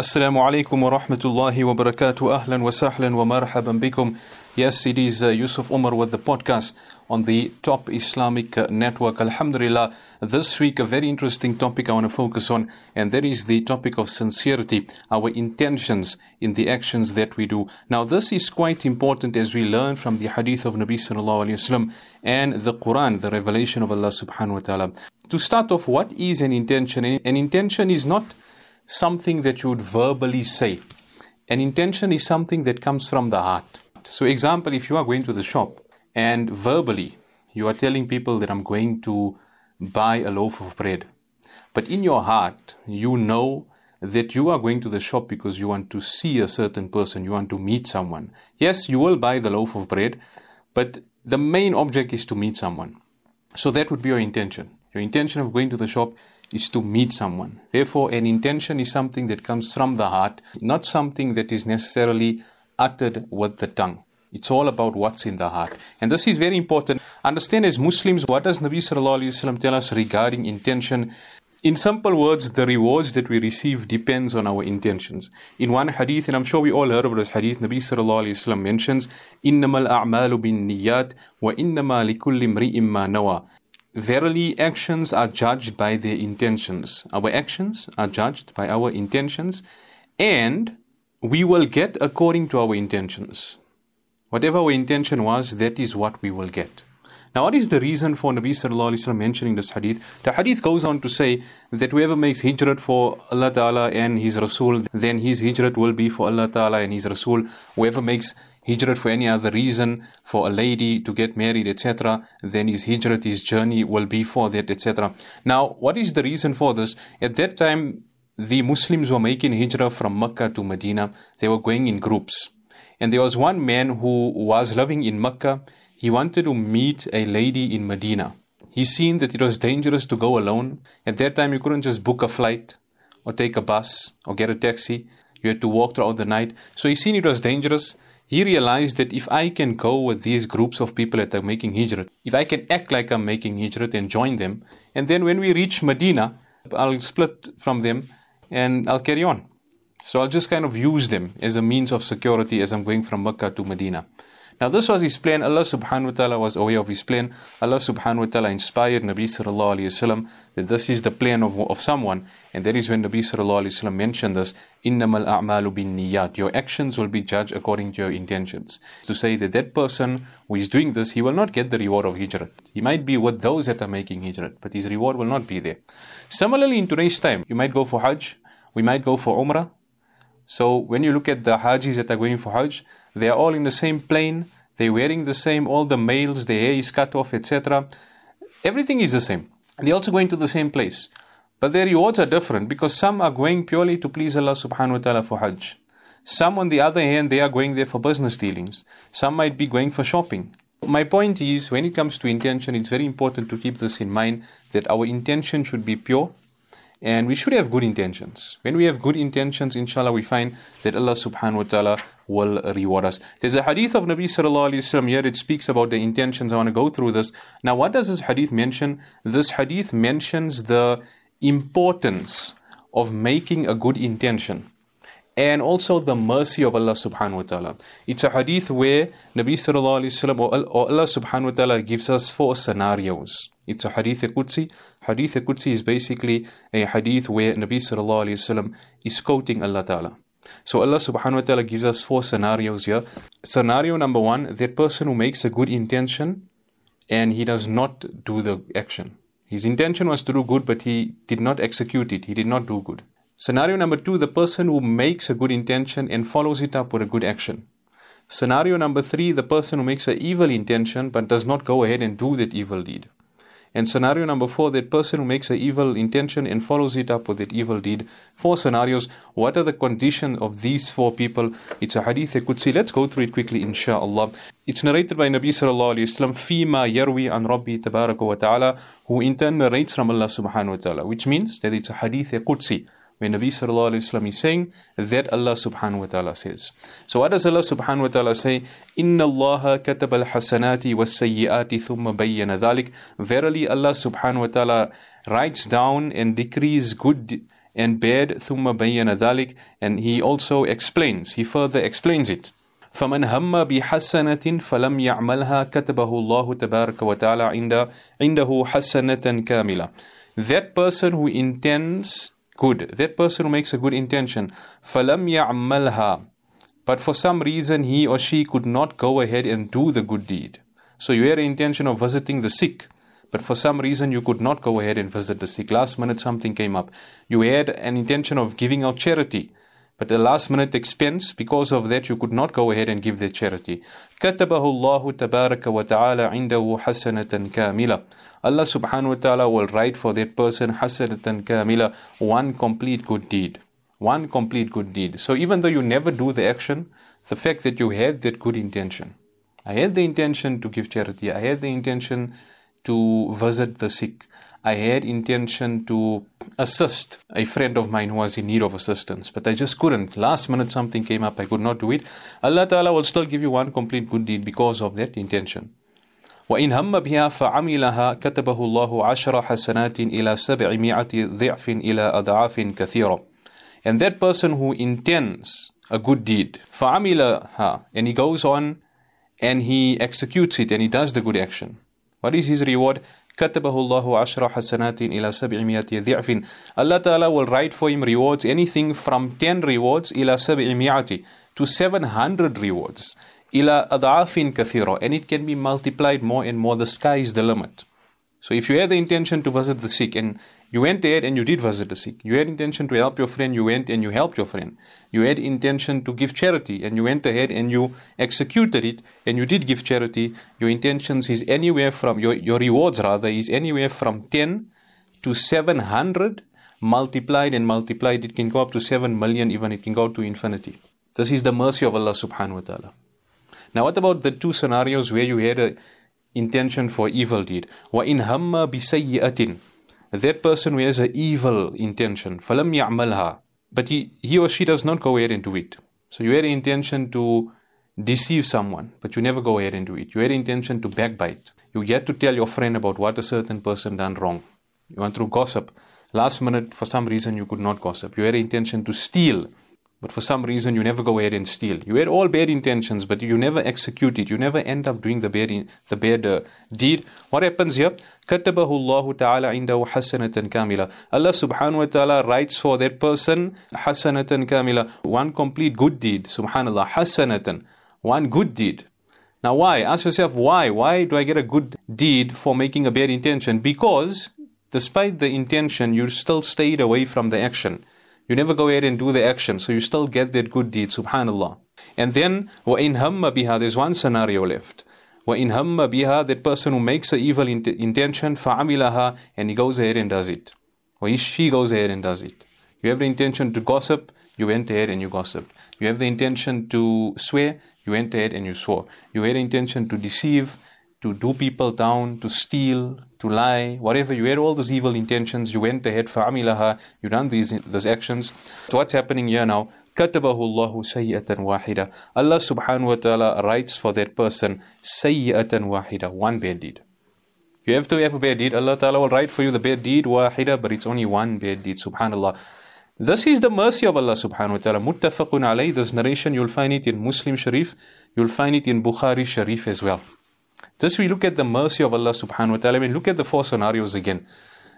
Assalamu alaikum wa rahmatullahi wa barakatuh. Ahlan wa sahlan wa marhaban bikum. Yes, it is Yusuf Umar with the podcast on the Top Islamic Network. Alhamdulillah, this week a very interesting topic I want to focus on, and that is the topic of sincerity, our intentions in the actions that we do. Now, this is quite important as we learn from the hadith of Nabi Sallallahu Alaihi Wasallam and the Quran, the revelation of Allah Subhanahu Wa Ta'ala. To start off, what is an intention? An intention is not something that you would verbally say. An intention is something that comes from the heart. So, example, if you are going to the shop and verbally you are telling people that I'm going to buy a loaf of bread, but in your heart you know that you are going to the shop because you want to see a certain person, you want to meet someone. Yes, you will buy the loaf of bread, but the main object is to meet someone. So that would be your intention. Your intention of going to the shop is to meet someone. Therefore, an intention is something that comes from the heart, not something that is necessarily uttered with the tongue. It's all about what's in the heart. And this is very important. Understand as Muslims, what does Nabi Sallallahu Alaihi Wasallam tell us regarding intention? In simple words, the rewards that we receive depends on our intentions. In one hadith, and I'm sure we all heard of this hadith, Nabi Sallallahu Alaihi Wasallam mentions, إِنَّمَا الْأَعْمَالُ بِالنِّيَّاتِ وَإِنَّمَا لِكُلِّ امْرِئٍ مَّا نَوَى. Verily, actions are judged by their intentions. Our actions are judged by our intentions, and we will get according to our intentions. Whatever our intention was, that is what we will get. Now, what is the reason for Nabi Sallallahu Alaihi Wasallam mentioning this hadith? The hadith goes on to say that whoever makes hijrat for Allah Ta'ala and His Rasul, then his hijrat will be for Allah Ta'ala and His Rasul. Whoever makes hijrat for any other reason, for a lady to get married, etc., then his hijrat, his journey will be for that, etc. Now, what is the reason for this? At that time, the Muslims were making hijrah from Mecca to Medina. They were going in groups. And there was one man who was living in Mecca. He wanted to meet a lady in Medina. He seen that it was dangerous to go alone. At that time, you couldn't just book a flight or take a bus or get a taxi. You had to walk throughout the night. So he seen it was dangerous. He realized that if I can go with these groups of people that are making hijrah, if I can act like I'm making hijrah and join them, and then when we reach Medina, I'll split from them and I'll carry on. So I'll just kind of use them as a means of security as I'm going from Mecca to Medina. Now this was his plan. Allah subhanahu wa ta'ala was aware of his plan. Allah subhanahu wa ta'ala inspired Nabi Sallallahu Alaihi Wasallam that this is the plan of someone. And that is when Nabi Sallallahu Alaihi Wasallam mentioned this, إِنَّمَا الْأَعْمَالُ بِالنِّيَّاتِ. Your actions will be judged according to your intentions. To say that that person who is doing this, he will not get the reward of hijrat. He might be with those that are making hijrat, but his reward will not be there. Similarly, in today's time, you might go for Hajj, we might go for Umrah. So when you look at the Hajis that are going for Hajj, they are all in the same plane, they're wearing the same, all the males, their hair is cut off, etc. Everything is the same. They're also going to the same place. But their rewards are different because some are going purely to please Allah subhanahu wa ta'ala for Hajj. Some, on the other hand, they are going there for business dealings. Some might be going for shopping. My point is, when it comes to intention, it's very important to keep this in mind, that our intention should be pure. And we should have good intentions. When we have good intentions, inshallah, we find that Allah subhanahu wa ta'ala will reward us. There's a hadith of Nabi Sallallahu Alaihi Wasallam here. It speaks about the intentions. I want to go through this. Now, what does this hadith mention? This hadith mentions the importance of making a good intention, and also the mercy of Allah subhanahu wa ta'ala. It's a hadith where Nabi Sallallahu Alaihi Wasallam or Allah subhanahu wa ta'ala gives us four scenarios. It's a hadith Qudsi. Hadith Qudsi is basically a hadith where Nabi Sallallahu Alaihi Wasallam is quoting Allah Ta'ala. So Allah Subhanahu Wa Ta'ala gives us four scenarios here. Scenario number one, that person who makes a good intention and he does not do the action. His intention was to do good, but he did not execute it. He did not do good. Scenario number two, the person who makes a good intention and follows it up with a good action. Scenario number three, the person who makes an evil intention but does not go ahead and do that evil deed. And scenario number four, that person who makes an evil intention and follows it up with that evil deed. Four scenarios. What are the conditions of these four people? It's a hadith Qudsi. Let's go through it quickly, inshaAllah. It's narrated by Nabi Sallallahu Alaihi Wasallam, Fima Yarwi an Rabbi Tabaraka wa Ta'ala, who in turn narrates from Allah Subhanahu wa Ta'ala, which means that it's a hadith Qudsi, when Nabi Sallallahu Alaihi Wasallam is saying that Allah Subhanahu wa Ta'ala says. So what does Allah Subhanahu wa Ta'ala say? Inna Allaha kataba al-hasanati was-sayyi'ati thumma bayyana dhalik. Verily Allah Subhanahu wa Ta'ala writes down and decrees good and bared ثُمَّ بَيَّنَ ذَلِكَ, and he also explains, he further explains it. فَمَنْ هَمَّ بِحَسَّنَةٍ فَلَمْ يَعْمَلْهَا كَتَبَهُ اللَّهُ تَبَارَكَ وَتَعَالَى عِنْدَهُ حَسَّنَةً كَامِلَةً. That person who intends good, that person who makes a good intention, فَلَمْ يَعْمَلْهَا, but for some reason he or she could not go ahead and do the good deed. So you had an intention of visiting the sick, but for some reason you could not go ahead and visit the sick. Last minute something came up. You had an intention of giving out charity, but the last minute expense, because of that you could not go ahead and give the charity. كَتَبَهُ اللَّهُ تَبَارَكَ وَتَعَالَى عِنْدَهُ حَسَنَةً كَامِلَةً. Allah subhanahu wa ta'ala will write for that person حَسَنَةً كَامِلَةً, one complete good deed. One complete good deed. So even though you never do the action, the fact that you had that good intention. I had the intention to give charity. I had the intention to visit the sick. I had intention to assist a friend of mine who was in need of assistance, but I just couldn't. Last minute something came up, I could not do it. Allah Ta'ala will still give you one complete good deed because of that intention. وَإِنْ هَمَّ بِهَا فَعَمِلَهَا كَتَبَهُ اللَّهُ عَشْرَ حَسَنَاتٍ إِلَى 700 ضِعْفٍ إِلَى أَضْعَافٍ كَثِيرًا. And that person who intends a good deed, فَعَمِلَهَا, and he goes on and he executes it and he does the good action, what is his reward? كَتَبَهُ اللَّهُ عَشْرَ حَسَنَاتٍ إِلَى 700 ضِعْفٍ. Allah Ta'ala will write for him rewards, anything from 10 rewards إِلَى 700 to 700 rewards إِلَى أَضْعَافٍ كَثِيرًا, and it can be multiplied more and more. The sky is the limit. So if you had the intention to visit the sick and you went ahead and you did visit the sick, you had intention to help your friend, you went and you helped your friend, you had intention to give charity and you went ahead and you executed it and you did give charity, your intentions is anywhere from, your rewards rather, is anywhere from 10 to 700 multiplied and multiplied. It can go up to 7 million even, it can go to infinity. This is the mercy of Allah subhanahu wa ta'ala. Now what about the two scenarios where you had a intention for evil deed? وَإِنْ هَمَّ بِسَيِّئَةٍ, that person who has an evil intention, فَلَمْ يَعْمَلْهَا, but he or she does not go ahead and do it. So you had an intention to deceive someone, but you never go ahead and do it. You had an intention to backbite. You get to tell your friend about what a certain person done wrong. You want to gossip. Last minute, for some reason, you could not gossip. You had an intention to steal, but for some reason, you never go ahead and steal. You had all bad intentions, but you never execute it. You never end up doing the bad deed. What happens here? كَتَبَهُ اللَّهُ تَعَالَى عِنْدَهُ حَسَنَةً كَامِلَةً. Allah subhanahu wa ta'ala writes for that person حَسَنَةً كَامِلَةً, one complete good deed. Subhanallah, حَسَنَةً, one good deed. Now why? Ask yourself why? Why do I get a good deed for making a bad intention? Because despite the intention, you still stayed away from the action. You never go ahead and do the action, so you still get that good deed, subhanallah. And then, وَإِنْ هَمَّ بِهَا, there's one scenario left. وَإِنْ هَمَّ بِهَا, that person who makes an evil intention, فَعَمِلَهَا, and he goes ahead and does it. Or she goes ahead and does it. You have the intention to gossip, you went ahead and you gossiped. You have the intention to swear, you went ahead and you swore. You had the intention to deceive, to do people down, to steal, to lie, whatever. You had all those evil intentions, you went ahead, فَعَمِلَهَا, you done these actions. So what's happening here now? كَتَبَهُ اللَّهُ سَيِّئَةً وَاحِدَةً. Allah subhanahu wa ta'ala writes for that person سَيِّئَةً وَاحِدَةً, one bad deed. You have to have a bad deed, Allah ta'ala will write for you the bad deed, وَاحِدَةً, but it's only one bad deed, subhanallah. This is the mercy of Allah subhanahu wa ta'ala. مُتَّفَقٌ عَلَيْهِ, this narration you'll find it in Muslim Sharif, you'll find it in Bukhari Sharif as well. This we look at the mercy of Allah subhanahu wa ta'ala. I mean, look at the four scenarios again.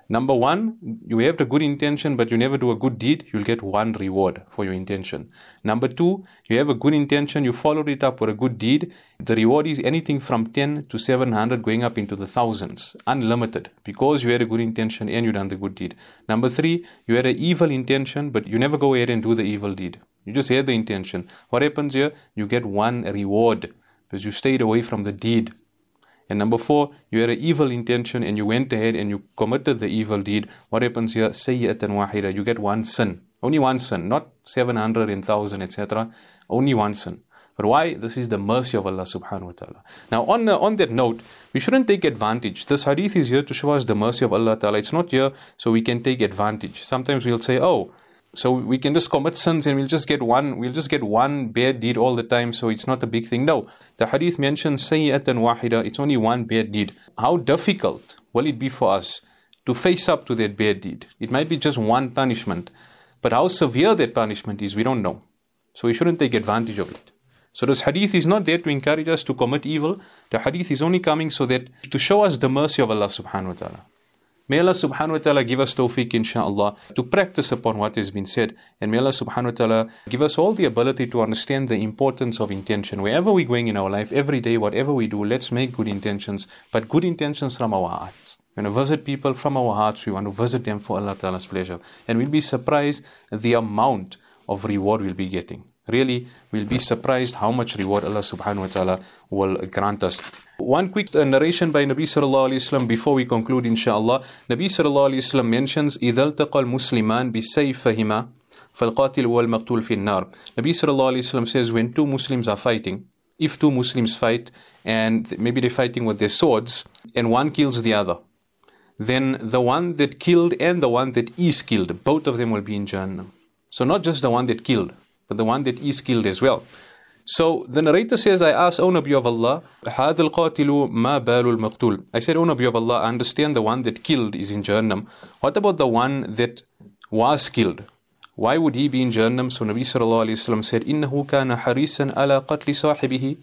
Number one, you have the good intention but you never do a good deed, you'll get one reward for your intention. Number two, you have a good intention, you followed it up with a good deed. The reward is anything from 10 to 700 going up into the thousands, unlimited, because you had a good intention and you done the good deed. Number three, you had an evil intention but you never go ahead and do the evil deed. You just had the intention. What happens here? You get one reward because you stayed away from the deed. And number four, you had an evil intention and you went ahead and you committed the evil deed. What happens here? Sayyatan wahida. You get one sin. Only one sin. Not 700 and 1,000, etc. Only one sin. But why? This is the mercy of Allah subhanahu wa ta'ala. Now on that note, we shouldn't take advantage. This hadith is here to show us the mercy of Allah ta'ala. It's not here so we can take advantage. Sometimes we'll say, oh, so we can just commit sins and we'll just get one bad deed all the time, so it's not a big thing. No, the hadith mentions sayyatan wahida, it's only one bad deed. How difficult will it be for us to face up to that bad deed. It might be just one punishment, but how severe that punishment is, we don't know. So we shouldn't take advantage of it. So this hadith is not there to encourage us to commit evil. The hadith is only coming so that to show us the mercy of Allah subhanahu wa ta'ala. May Allah subhanahu wa ta'ala give us tawfiq insha'Allah to practice upon what has been said. And may Allah subhanahu wa ta'ala give us all the ability to understand the importance of intention. Wherever we're going in our life, every day, whatever we do, let's make good intentions. But good intentions from our hearts. When we visit people from our hearts, we want to visit them for Allah ta'ala's pleasure. And we'll be surprised at the amount of reward we'll be getting. Really, we'll be surprised how much reward Allah subhanahu wa ta'ala will grant us. One quick narration by Nabi sallallahu alayhi wa sallam before we conclude inshaAllah. Nabi sallallahu alayhi wa sallam mentions, إِذَا الْتَقَى الْمُسْلِمَانِ بِسَيْفَهِمَا فَالْقَاتِلُ وَالْمَقْتُولُ فِي النَّارِ. Nabi sallallahu alayhi wa sallam says, when two Muslims are fighting, if two Muslims fight, and maybe they're fighting with their swords, and one kills the other, then the one that killed and the one that is killed, both of them will be in Jahannam. So not just the one that killed, but the one that is killed as well. So the narrator says, I asked, O Nabi of Allah, هَذَا الْقَاتِلُ مَا بَالُ الْمَقْتُولِ. I said, O Nabi of Allah, I understand the one that killed is in Jahannam. What about the one that was killed? Why would he be in Jahannam? So Nabi sallallahu alayhi wa sallam said, إِنَّهُ كَانَ حَرِيسًا عَلَىٰ قَتْلِ صَاحِبِهِ.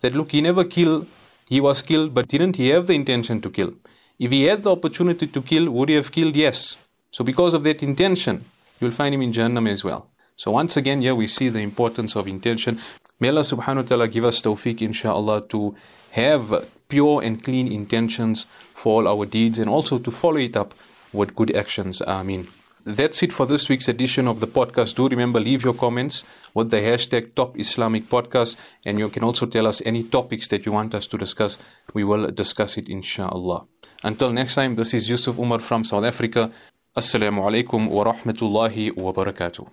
That look, he never killed, he was killed, but didn't he have the intention to kill? If he had the opportunity to kill, would he have killed? Yes. So because of that intention, you'll find him in Jahannam as well. So once again, here we see the importance of intention. May Allah subhanahu wa ta'ala give us tawfiq insha'Allah to have pure and clean intentions for all our deeds and also to follow it up with good actions. Ameen. That's it for this week's edition of the podcast. Do remember, leave your comments with the hashtag Top Islamic Podcast, and you can also tell us any topics that you want us to discuss. We will discuss it insha'Allah. Until next time, this is Yusuf Umar from South Africa. Assalamu alaikum wa rahmatullahi wa barakatuh.